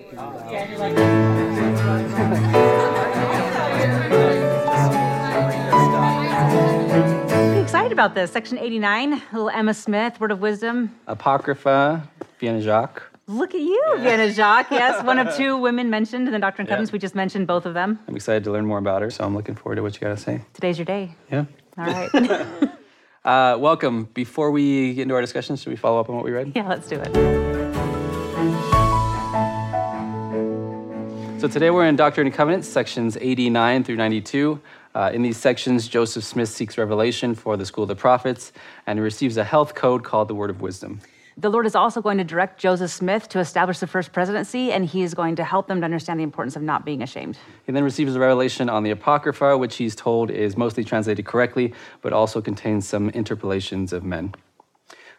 I'm excited about this. Section 89, little Emma Smith, Word of Wisdom. Apocrypha, Vienna Jacques. Look at you, yeah. Vienna Jacques. Yes, one of two women mentioned in the Doctrine and Covenants. Yeah. We just mentioned both of them. I'm excited to learn more about her, so I'm looking forward to what you got to say. Today's your day. Yeah. All right. Welcome. Before we get into our discussion, should we follow up on what we read? Yeah, let's do it. So today we're in Doctrine and Covenants, sections 89 through 92. In these sections, Joseph Smith seeks revelation for the School of the Prophets and receives a health code called the Word of Wisdom. The Lord is also going to direct Joseph Smith to establish the First Presidency, and he is going to help them to understand the importance of not being ashamed. He then receives a revelation on the Apocrypha, which he's told is mostly translated correctly, but also contains some interpolations of men.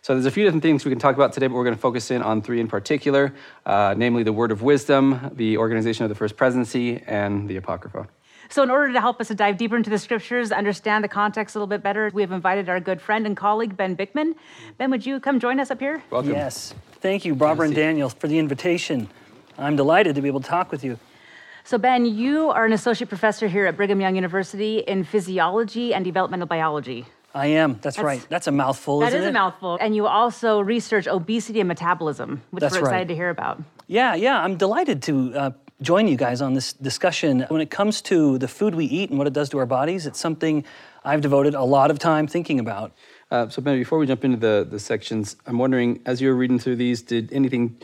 So there's a few different things we can talk about today, but we're going to focus in on three in particular, namely the Word of Wisdom, the organization of the First Presidency, and the Apocrypha. So in order to help us to dive deeper into the scriptures, understand the context a little bit better, we have invited our good friend and colleague, Ben Bickman. Ben, would you come join us up here? Welcome. Yes. Thank you, Barbara and Daniel, for the invitation. I'm delighted to be able to talk with you. So Ben, you are an associate professor here at Brigham Young University in physiology and developmental biology. I am. That's right. That's a mouthful, isn't it? That is a mouthful. And you also research obesity and metabolism, which we're excited to hear about. Yeah. I'm delighted to join you guys on this discussion. When it comes to the food we eat and what it does to our bodies, it's something I've devoted a lot of time thinking about. So Ben, before we jump into the sections, I'm wondering, as you were reading through these, did anything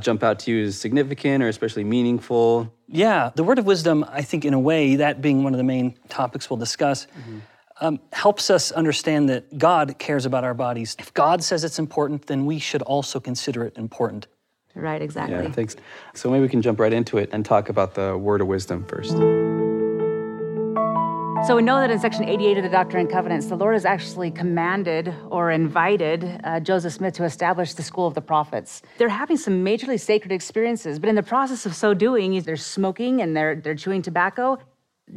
jump out to you as significant or especially meaningful? Yeah, the Word of Wisdom, I think in a way, that being one of the main topics we'll discuss, helps us understand that God cares about our bodies. If God says it's important, then we should also consider it important. Right, exactly. Yeah, thanks. So maybe we can jump right into it and talk about the Word of Wisdom first. So we know that in section 88 of the Doctrine and Covenants, the Lord has actually commanded or invited Joseph Smith to establish the School of the Prophets. They're having some majorly sacred experiences, but in the process of so doing, they're smoking and they're chewing tobacco.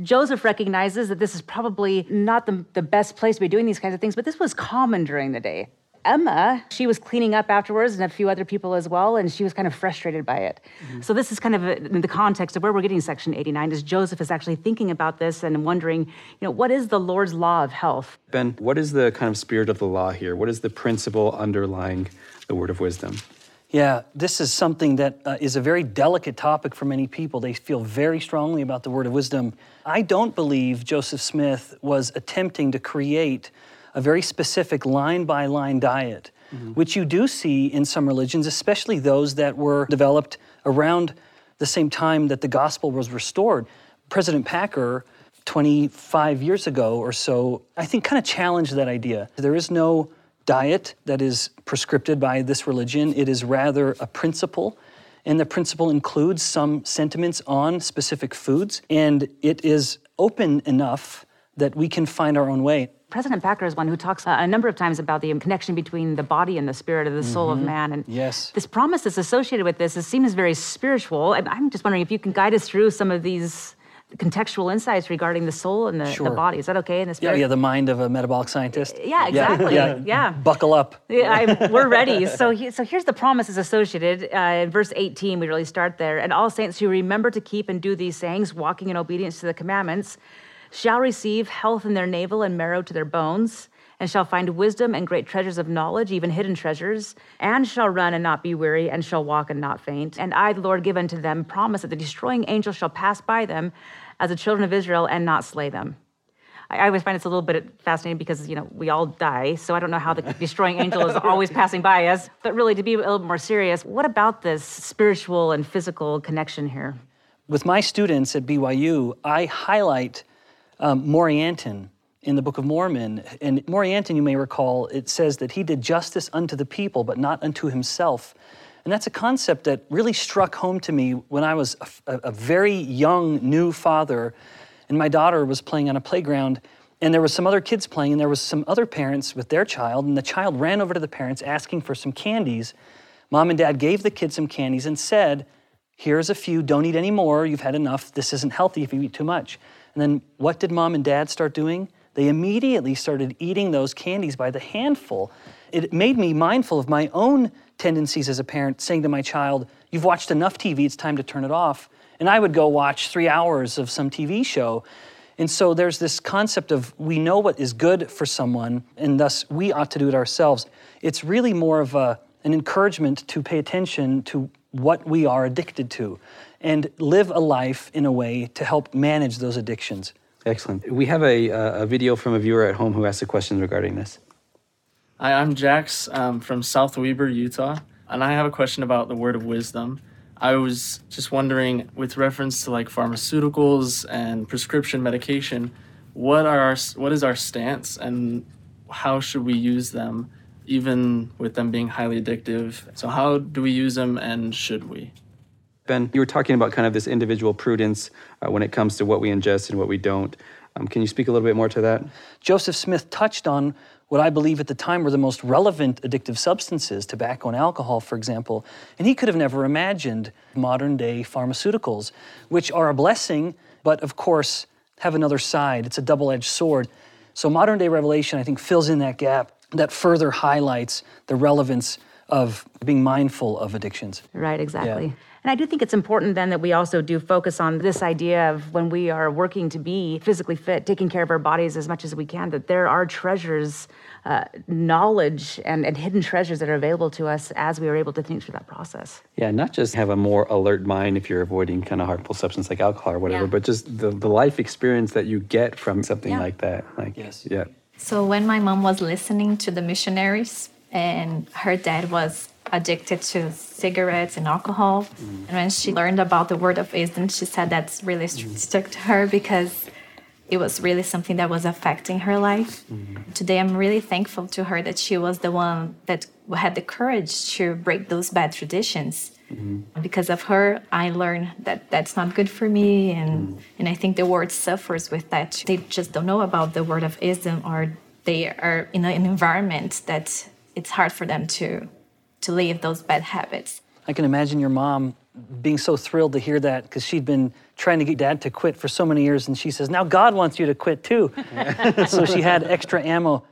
Joseph recognizes that this is probably not the best place to be doing these kinds of things, but this was common during the day. Emma, she was cleaning up afterwards and a few other people as well, and she was kind of frustrated by it. Mm-hmm. So this is kind of in the context of where we're getting section 89, is Joseph is actually thinking about this and wondering, what is the Lord's law of health? Ben, what is the kind of spirit of the law here? What is the principle underlying the Word of Wisdom? Yeah, this is something that is a very delicate topic for many people. They feel very strongly about the Word of Wisdom. I don't believe Joseph Smith was attempting to create a very specific line-by-line diet, which you do see in some religions, especially those that were developed around the same time that the gospel was restored. President Packer, 25 years ago or so, I think kind of challenged that idea. There is no diet that is prescribed by this religion. It is rather a principle, and the principle includes some sentiments on specific foods, and it is open enough that we can find our own way. President Packer is one who talks a number of times about the connection between the body and the spirit of the soul of man. And this promise that's associated with this seems very spiritual. I'm just wondering if you can guide us through some of these contextual insights regarding the soul and the body. Is that okay? And the spirit? Yeah, the mind of a metabolic scientist. Yeah, exactly. Yeah. Buckle up. We're ready. So here's the promises associated. In verse 18, we really start there. And all saints who remember to keep and do these sayings, walking in obedience to the commandments, shall receive health in their navel and marrow to their bones, and shall find wisdom and great treasures of knowledge, even hidden treasures, and shall run and not be weary, and shall walk and not faint. And I, the Lord, give unto them promise that the destroying angel shall pass by them as the children of Israel and not slay them. I always find it's a little bit fascinating because, we all die, so I don't know how the destroying angel is always passing by us. But really, to be a little more serious, what about this spiritual and physical connection here? With my students at BYU, I highlight Morianton in the Book of Mormon. And Morianton, you may recall, it says that he did justice unto the people, but not unto himself. And that's a concept that really struck home to me when I was a very young, new father, and my daughter was playing on a playground, and there was some other kids playing, and there was some other parents with their child, and the child ran over to the parents asking for some candies. Mom and Dad gave the kid some candies and said, "Here's a few, don't eat any more, you've had enough, this isn't healthy if you eat too much." And then what did Mom and Dad start doing? They immediately started eating those candies by the handful. it made me mindful of my own tendencies as a parent, saying to my child, "You've watched enough TV, it's time to turn it off." And I would go watch 3 hours of some TV show. And so there's this concept of we know what is good for someone, and thus we ought to do it ourselves. It's really more of an encouragement to pay attention to what we are addicted to and live a life in a way to help manage those addictions. Excellent. We have a video from a viewer at home who asked a question regarding this. Hi, I'm Jax from South Weber, Utah, and I have a question about the Word of Wisdom. I was just wondering, with reference to like pharmaceuticals and prescription medication, what is our stance and how should we use them, even with them being highly addictive? So how do we use them and should we? Ben, you were talking about kind of this individual prudence when it comes to what we ingest and what we don't. Can you speak a little bit more to that? Joseph Smith touched on what I believe at the time were the most relevant addictive substances, tobacco and alcohol, for example. And he could have never imagined modern-day pharmaceuticals, which are a blessing, but of course have another side. It's a double-edged sword. So modern-day revelation, I think, fills in that gap that further highlights the relevance of being mindful of addictions. Right, exactly. Yeah. And I do think it's important then that we also do focus on this idea of when we are working to be physically fit, taking care of our bodies as much as we can, that there are treasures, knowledge and hidden treasures that are available to us as we are able to think through that process. Yeah, not just have a more alert mind if you're avoiding kind of harmful substance like alcohol or whatever, but just the life experience that you get from something like that. So when my mom was listening to the missionaries and her dad was addicted to cigarettes and alcohol. And when she learned about the Word of Wisdom, she said that's really stuck to her because it was really something that was affecting her life. Today, I'm really thankful to her that she was the one that had the courage to break those bad traditions. Because of her, I learned that that's not good for me. And I think the world suffers with that. They just don't know about the Word of Wisdom, or they are in an environment that it's hard for them to leave those bad habits. I can imagine your mom being so thrilled to hear that because she'd been trying to get dad to quit for so many years, and she says, now God wants you to quit too. So she had extra ammo.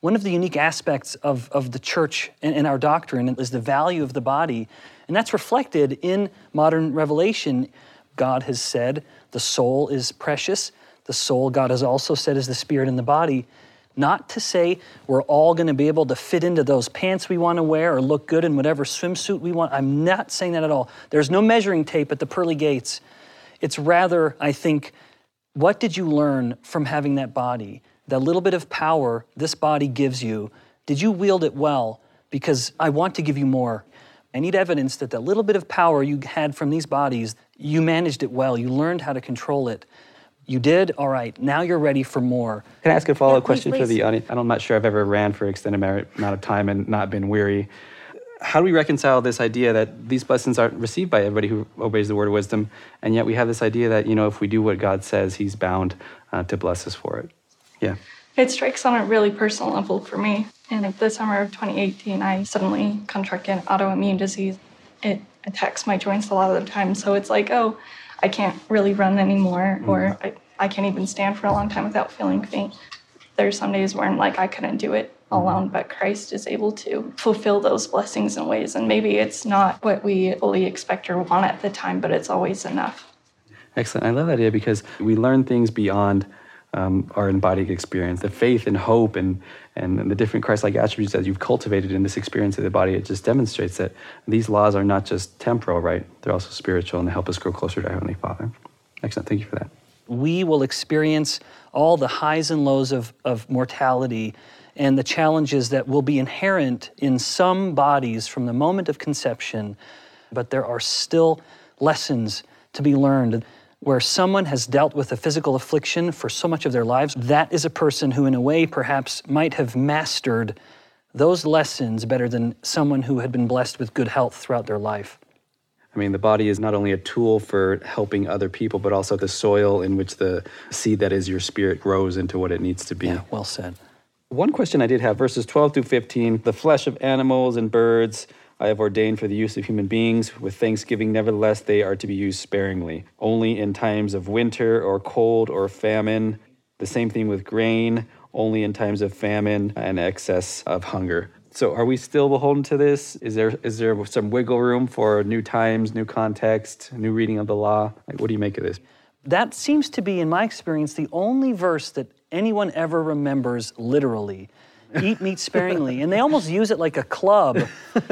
One of the unique aspects of the church and our doctrine is the value of the body, and that's reflected in modern revelation. God has said the soul is precious. The soul, God has also said, is the spirit and the body. Not to say we're all going to be able to fit into those pants we want to wear or look good in whatever swimsuit we want. I'm not saying that at all. There's no measuring tape at the pearly gates. It's rather, I think, what did you learn from having that body? That little bit of power this body gives you, did you wield it well? Because I want to give you more. I need evidence that little bit of power you had from these bodies, you managed it well, you learned how to control it. You did? All right. Now you're ready for more. Can I ask a follow-up question for the audience? I'm not sure I've ever ran for an extended amount of time and not been weary. How do we reconcile this idea that these blessings aren't received by everybody who obeys the Word of Wisdom, and yet we have this idea that, you know, if we do what God says, He's bound to bless us for it? Yeah. It strikes on a really personal level for me. And the summer of 2018, I suddenly contracted an autoimmune disease. It attacks my joints a lot of the time, so it's like, oh, I can't really run anymore, or I can't even stand for a long time without feeling faint. There's some days where I'm like, I couldn't do it alone, but Christ is able to fulfill those blessings in ways. And maybe it's not what we fully expect or want at the time, but it's always enough. Excellent. I love that idea because we learn things beyond our embodied experience. The faith and hope and the different Christ-like attributes that you've cultivated in this experience of the body, it just demonstrates that these laws are not just temporal, right? They're also spiritual, and they help us grow closer to our Heavenly Father. Excellent. Thank you for that. We will experience all the highs and lows of mortality and the challenges that will be inherent in some bodies from the moment of conception, but there are still lessons to be learned. Where someone has dealt with a physical affliction for so much of their lives, that is a person who in a way perhaps might have mastered those lessons better than someone who had been blessed with good health throughout their life. I mean, the body is not only a tool for helping other people, but also the soil in which the seed that is your spirit grows into what it needs to be. Yeah, well said. One question I did have, verses 12 through 15, the flesh of animals and birds I have ordained for the use of human beings with thanksgiving. Nevertheless, they are to be used sparingly, only in times of winter or cold or famine. The same thing with grain, only in times of famine and excess of hunger. So are we still beholden to this? Is there some wiggle room for new times, new context, new reading of the law? Like, what do you make of this? That seems to be, in my experience, the only verse that anyone ever remembers literally. Eat meat sparingly. And they almost use it like a club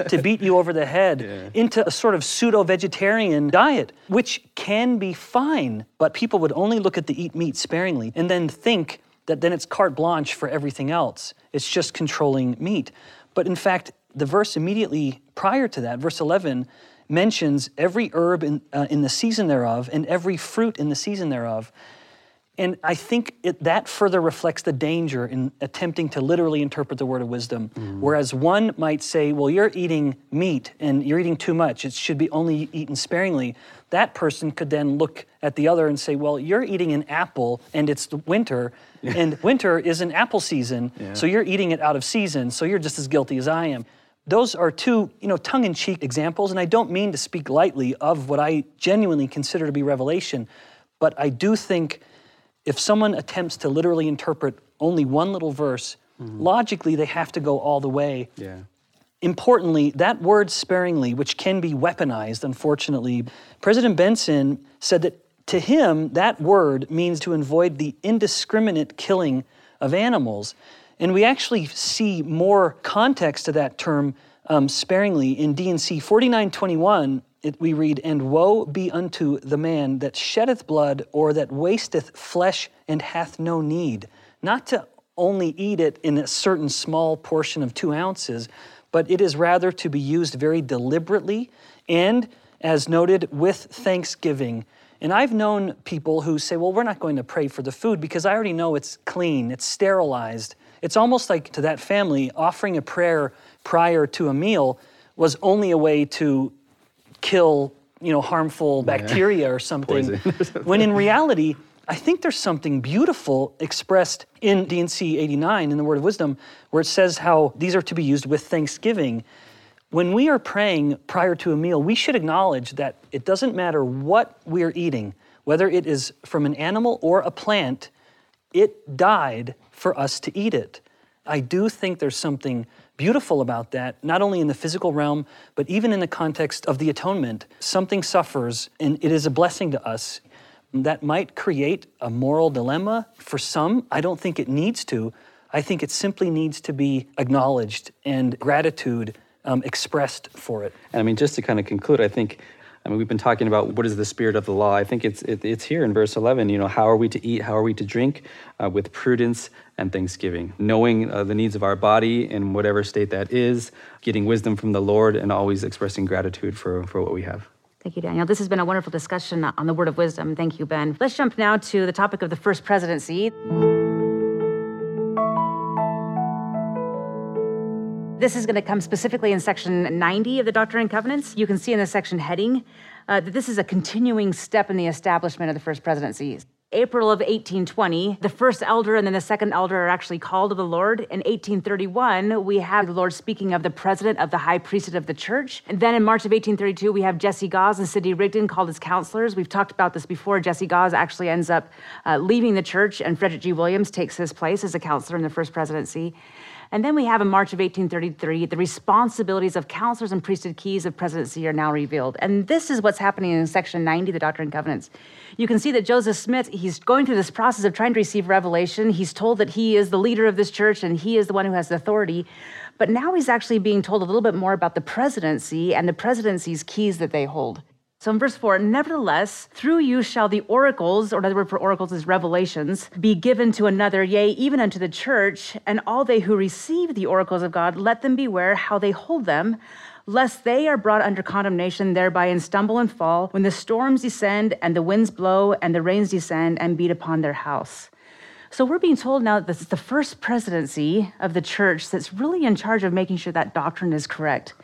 to beat you over the head into a sort of pseudo-vegetarian diet, which can be fine, but people would only look at the eat meat sparingly and then think that then it's carte blanche for everything else. It's just controlling meat. But in fact, the verse immediately prior to that, verse 11, mentions every herb in the season thereof and every fruit in the season thereof. And I think that further reflects the danger in attempting to literally interpret the Word of Wisdom. Mm. Whereas one might say, well, you're eating meat and you're eating too much. It should be only eaten sparingly. That person could then look at the other and say, well, you're eating an apple and it's the winter, and winter is an apple season, so you're eating it out of season, so you're just as guilty as I am. Those are two, tongue-in-cheek examples, and I don't mean to speak lightly of what I genuinely consider to be revelation, but I do think if someone attempts to literally interpret only one little verse, logically they have to go all the way. Yeah. Importantly, that word sparingly, which can be weaponized, unfortunately, President Benson said that to him, that word means to avoid the indiscriminate killing of animals. And we actually see more context to that term sparingly in D&C 49:21. We read, "And woe be unto the man that sheddeth blood, or that wasteth flesh, and hath no need." Not to only eat it in a certain small portion of 2 ounces, but it is rather to be used very deliberately and, as noted, with thanksgiving. And I've known people who say, well, we're not going to pray for the food because I already know it's clean, it's sterilized. It's almost like to that family, offering a prayer prior to a meal was only a way to kill, harmful bacteria or something. When in reality, I think there's something beautiful expressed in D&C 89 in the Word of Wisdom, where it says how these are to be used with thanksgiving. When we are praying prior to a meal, we should acknowledge that it doesn't matter what we're eating, whether it is from an animal or a plant, it died for us to eat it. I do think there's something beautiful about that, not only in the physical realm, but even in the context of the atonement. Something suffers, and it is a blessing to us. That might create a moral dilemma for some. I don't think it needs to. I think it simply needs to be acknowledged and gratitude expressed for it. And I mean, just to kind of conclude, I mean, we've been talking about what is the spirit of the law. I think it's here in verse 11, how are we to eat, how are we to drink? With prudence and thanksgiving, knowing the needs of our body in whatever state that is, getting wisdom from the Lord, and always expressing gratitude for what we have. Thank you, Daniel. This has been a wonderful discussion on the Word of Wisdom. Thank you, Ben. Let's jump now to the topic of the First Presidency. This is going to come specifically in section 90 of the Doctrine and Covenants. You can see in the section heading that this is a continuing step in the establishment of the First Presidency. April of 1820, the first elder and then the second elder are actually called of the Lord. In 1831, we have the Lord speaking of the president of the high priesthood of the church. And then in March of 1832, we have Jesse Gause and Sidney Rigdon called as counselors. We've talked about this before. Jesse Gause actually ends up leaving the church, and Frederick G. Williams takes his place as a counselor in the First Presidency. And then we have in March of 1833, the responsibilities of counselors and priesthood keys of presidency are now revealed. And this is what's happening in section 90, the Doctrine and Covenants. You can see that Joseph Smith, he's going through this process of trying to receive revelation. He's told that he is the leader of this church and he is the one who has the authority. But now he's actually being told a little bit more about the presidency and the presidency's keys that they hold. So in verse 4, nevertheless, through you shall the oracles, or another word for oracles is revelations, be given to another, yea, even unto the church, and all they who receive the oracles of God, let them beware how they hold them, lest they are brought under condemnation thereby and stumble and fall, when the storms descend, and the winds blow, and the rains descend, and beat upon their house. So we're being told now that this is the first presidency of the church that's really in charge of making sure that doctrine is correct.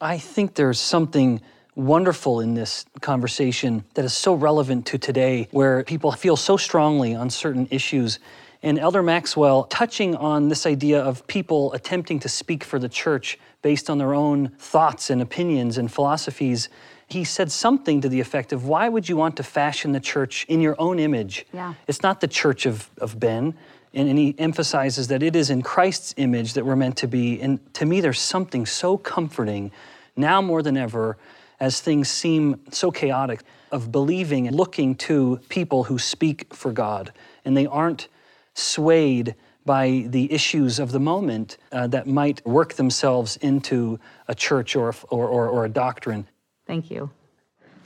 I think there's something wonderful in this conversation that is so relevant to today, where people feel so strongly on certain issues. And Elder Maxwell, touching on this idea of people attempting to speak for the church based on their own thoughts and opinions and philosophies, he said something to the effect of, why would you want to fashion the church in your own image? It's not the church of Ben. And he emphasizes that it is in Christ's image that we're meant to be. And to me, there's something so comforting now more than ever, as things seem so chaotic, of believing and looking to people who speak for God. And they aren't swayed by the issues of the moment that might work themselves into a church or a doctrine. Thank you.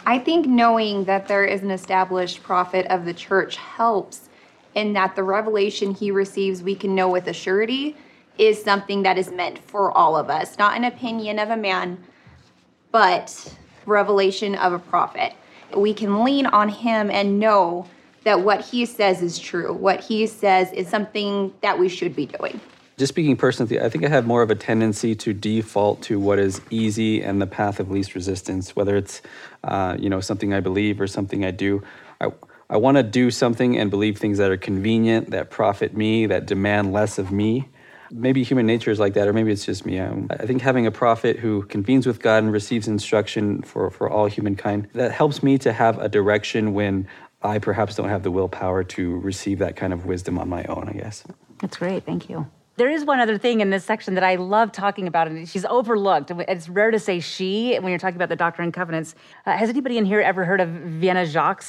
I think knowing that there is an established prophet of the church helps in that the revelation he receives, we can know with a surety, is something that is meant for all of us. Not an opinion of a man, but revelation of a prophet. We can lean on him and know that what he says is true. What he says is something that we should be doing. Just speaking personally, I think I have more of a tendency to default to what is easy and the path of least resistance, whether it's something I believe or something I do. I want to do something and believe things that are convenient, that profit me, that demand less of me. Maybe human nature is like that, or maybe it's just me. I think having a prophet who convenes with God and receives instruction for all humankind, that helps me to have a direction when I perhaps don't have the willpower to receive that kind of wisdom on my own, I guess. That's great. Thank you. There is one other thing in this section that I love talking about, and she's overlooked. It's rare to say she when you're talking about the Doctrine and Covenants. Has anybody in here ever heard of Vienna Jacques?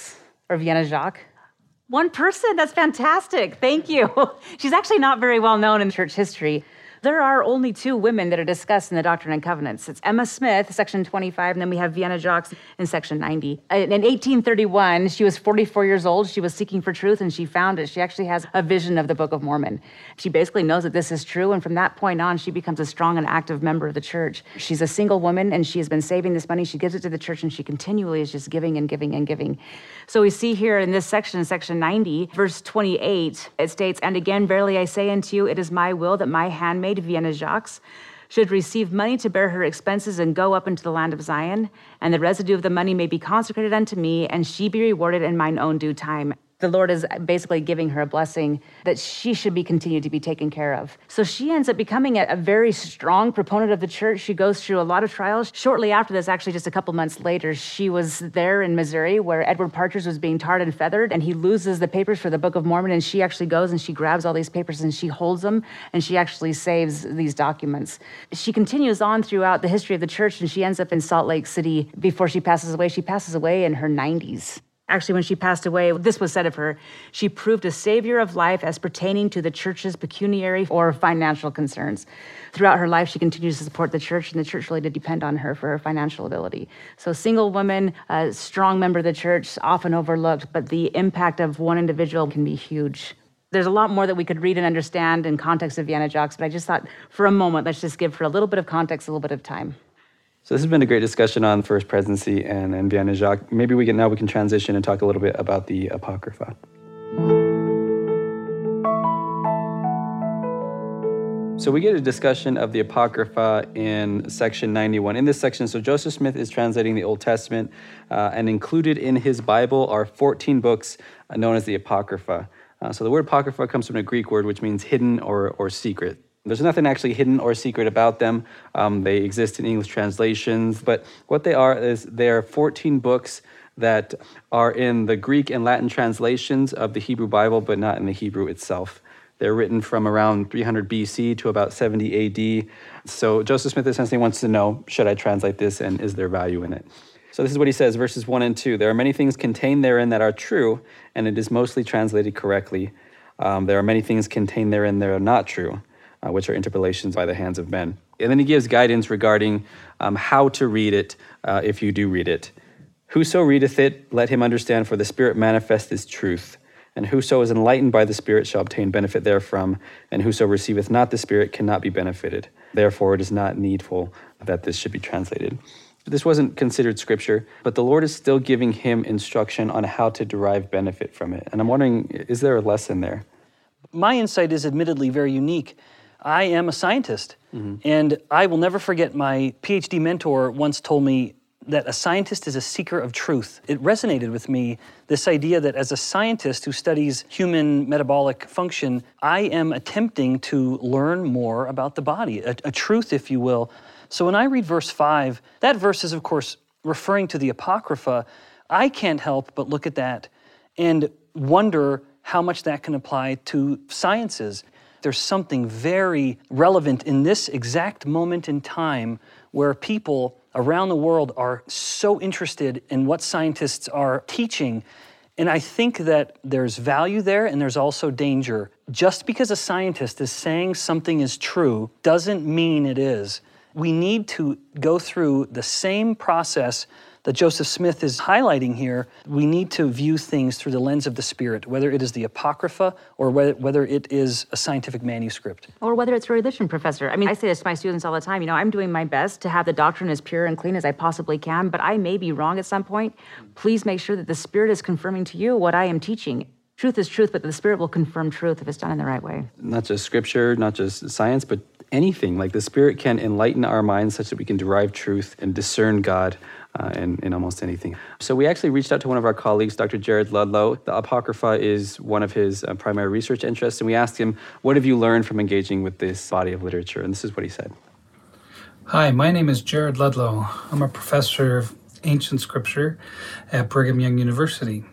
One person, that's fantastic, thank you. She's actually not very well known in church history. There are only two women that are discussed in the Doctrine and Covenants. It's Emma Smith, section 25, and then we have Vienna Jacques in section 90. In 1831, she was 44 years old. She was seeking for truth, and she found it. She actually has a vision of the Book of Mormon. She basically knows that this is true, and from that point on, she becomes a strong and active member of the church. She's a single woman, and she has been saving this money. She gives it to the church, and she continually is just giving and giving and giving. So we see here in this section, section 90, verse 28, it states, "And again, verily I say unto you, it is my will that my handmaid Vienna Jacques should receive money to bear her expenses and go up into the land of Zion, and the residue of the money may be consecrated unto me, and she be rewarded in mine own due time." The Lord is basically giving her a blessing that she should be continued to be taken care of. So she ends up becoming a very strong proponent of the church. She goes through a lot of trials. Shortly after this, actually just a couple months later, she was there in Missouri where Edward Partridge was being tarred and feathered, and he loses the papers for the Book of Mormon, and she actually goes and she grabs all these papers and she holds them, and she actually saves these documents. She continues on throughout the history of the church, and she ends up in Salt Lake City before she passes away. She passes away in her 90s. Actually, when she passed away, this was said of her, she proved a savior of life as pertaining to the church's pecuniary or financial concerns. Throughout her life, she continues to support the church, and the church really did depend on her for her financial ability. So single woman, a strong member of the church, often overlooked, but the impact of one individual can be huge. There's a lot more that we could read and understand in context of Vienna Jacques, but I just thought for a moment, let's just give her a little bit of context, a little bit of time. So this has been a great discussion on First Presidency and Vienna Jacques. Maybe we can transition and talk a little bit about the Apocrypha. So we get a discussion of the Apocrypha in section 91. In this section, so Joseph Smith is translating the Old Testament, and included in his Bible are 14 books known as the Apocrypha. So the word Apocrypha comes from a Greek word which means hidden or secret. There's nothing actually hidden or secret about them. They exist in English translations, but what they are is they are 14 books that are in the Greek and Latin translations of the Hebrew Bible, but not in the Hebrew itself. They're written from around 300 BC to about 70 AD. So Joseph Smith essentially wants to know, should I translate this, and is there value in it? So this is what he says, verses 1 and 2. "There are many things contained therein that are true, and it is mostly translated correctly. There are many things contained therein that are not true, which are interpolations by the hands of men." And then he gives guidance regarding how to read it if you do read it. "Whoso readeth it, let him understand, for the Spirit manifesteth truth. And whoso is enlightened by the Spirit shall obtain benefit therefrom. And whoso receiveth not the Spirit cannot be benefited. Therefore it is not needful that this should be translated." This wasn't considered scripture, but the Lord is still giving him instruction on how to derive benefit from it. And I'm wondering, is there a lesson there? My insight is admittedly very unique. I am a scientist, and I will never forget my PhD mentor once told me that a scientist is a seeker of truth. It resonated with me, this idea that as a scientist who studies human metabolic function, I am attempting to learn more about the body, a truth, if you will. So when I read verse 5, that verse is, of course, referring to the Apocrypha. I can't help but look at that and wonder how much that can apply to sciences. There's something very relevant in this exact moment in time where people around the world are so interested in what scientists are teaching. And I think that there's value there and there's also danger. Just because a scientist is saying something is true doesn't mean it is. We need to go through the same process that Joseph Smith is highlighting here. We need to view things through the lens of the Spirit, whether it is the Apocrypha or whether it is a scientific manuscript. Or whether it's a religion, Professor. I mean, I say this to my students all the time, you know, I'm doing my best to have the doctrine as pure and clean as I possibly can, but I may be wrong at some point. Please make sure that the Spirit is confirming to you what I am teaching. Truth is truth, but the Spirit will confirm truth if it's done in the right way. Not just Scripture, not just science, but anything. Like the Spirit can enlighten our minds such that we can derive truth and discern God in almost anything. So we actually reached out to one of our colleagues, Dr. Jared Ludlow. The Apocrypha is one of his primary research interests, and we asked him, what have you learned from engaging with this body of literature? And this is what he said. Hi, my name is Jared Ludlow. I'm a professor of ancient scripture at Brigham Young University.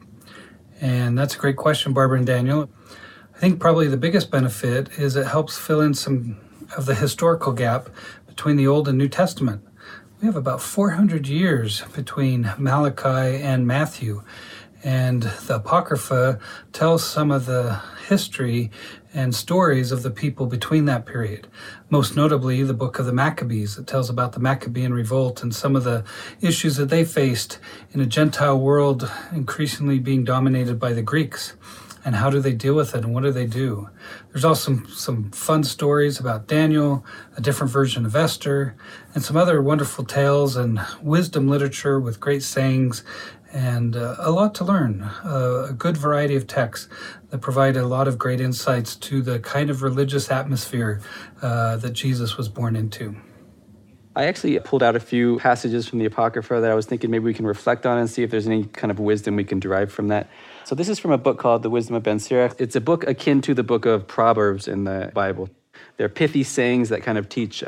And that's a great question, Barbara and Daniel. I think probably the biggest benefit is it helps fill in some of the historical gap between the Old and New Testament. We have about 400 years between Malachi and Matthew, and the Apocrypha tells some of the history and stories of the people between that period. Most notably, the Book of the Maccabees that tells about the Maccabean revolt and some of the issues that they faced in a Gentile world increasingly being dominated by the Greeks. And how do they deal with it, and what do they do? There's also some fun stories about Daniel, a different version of Esther, and some other wonderful tales and wisdom literature with great sayings and a lot to learn. A good variety of texts that provide a lot of great insights to the kind of religious atmosphere that Jesus was born into. I actually pulled out a few passages from the Apocrypha that I was thinking maybe we can reflect on and see if there's any kind of wisdom we can derive from that. So this is from a book called The Wisdom of Ben Sirach. It's a book akin to the book of Proverbs in the Bible. They're pithy sayings that kind of teach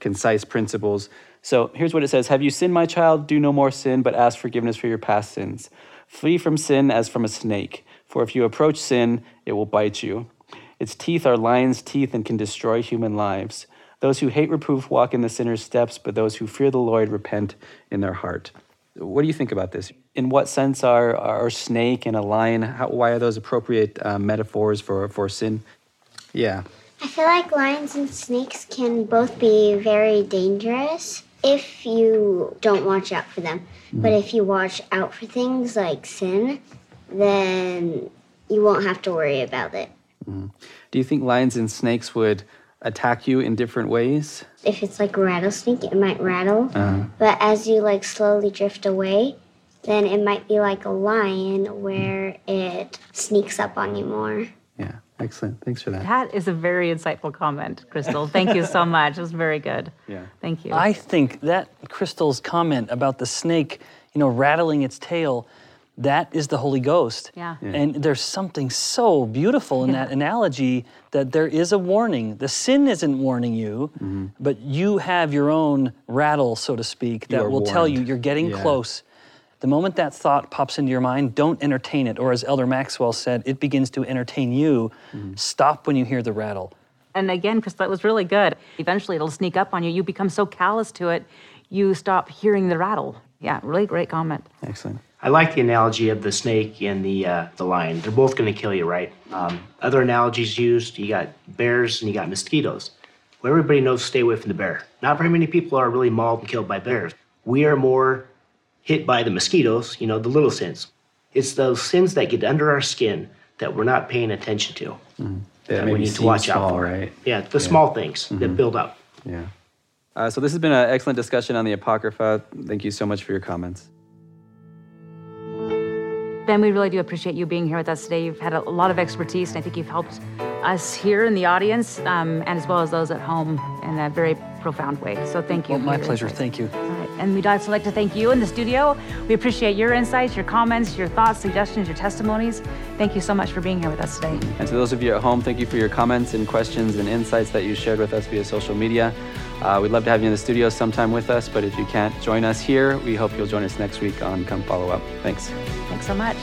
concise principles. So here's what it says. Have you sinned, my child? Do no more sin, but ask forgiveness for your past sins. Flee from sin as from a snake, for if you approach sin, it will bite you. Its teeth are lion's teeth and can destroy human lives. Those who hate reproof walk in the sinner's steps, but those who fear the Lord repent in their heart. What do you think about this? In what sense are snake and a lion, why are those appropriate metaphors for sin? Yeah. I feel like lions and snakes can both be very dangerous if you don't watch out for them. Mm-hmm. But if you watch out for things like sin, then you won't have to worry about it. Mm-hmm. Do you think lions and snakes would attack you in different ways? If it's like a rattlesnake, it might rattle. But as you like slowly drift away, then it might be like a lion where it sneaks up on you more. Yeah, excellent. Thanks for that. That is a very insightful comment, Crystal. Thank you so much. It was very good. Yeah. Thank you. I think that Crystal's comment about the snake, you know, rattling its tail, that is the Holy Ghost. Yeah. Yeah. And there's something so beautiful in that analogy that there is a warning. The sin isn't warning you, but you have your own rattle, so to speak, that will warned. Tell you you're getting close. The moment that thought pops into your mind, don't entertain it. Or as Elder Maxwell said, it begins to entertain you. Stop when you hear the rattle. And again, Chris, that was really good. Eventually it'll sneak up on you. You become so callous to it, you stop hearing the rattle. Yeah, really great comment. Excellent. I like the analogy of the snake and the lion. They're both going to kill you, right? Other analogies used, you got bears and you got mosquitoes. Well, everybody knows stay away from the bear. Not very many people are really mauled and killed by bears. We are more hit by the mosquitoes, you know, the little sins. It's those sins that get under our skin that we're not paying attention to. That we need to watch out for. Right? Yeah, the small things that build up. Yeah. So this has been an excellent discussion on the Apocrypha. Thank you so much for your comments. Ben, we really do appreciate you being here with us today. You've had a lot of expertise, and I think you've helped us here in the audience and as well as those at home in a very profound way. So thank you. Well, my pleasure. Thank you. All right. And we'd also like to thank you in the studio. We appreciate your insights, your comments, your thoughts, suggestions, your testimonies. Thank you so much for being here with us today. And to those of you at home, thank you for your comments and questions and insights that you shared with us via social media. We'd love to have you in the studio sometime with us, but if you can't join us here, we hope you'll join us next week on Come Follow Up. Thanks. Thanks so much.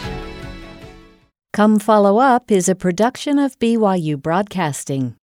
Come Follow Up is a production of BYU Broadcasting.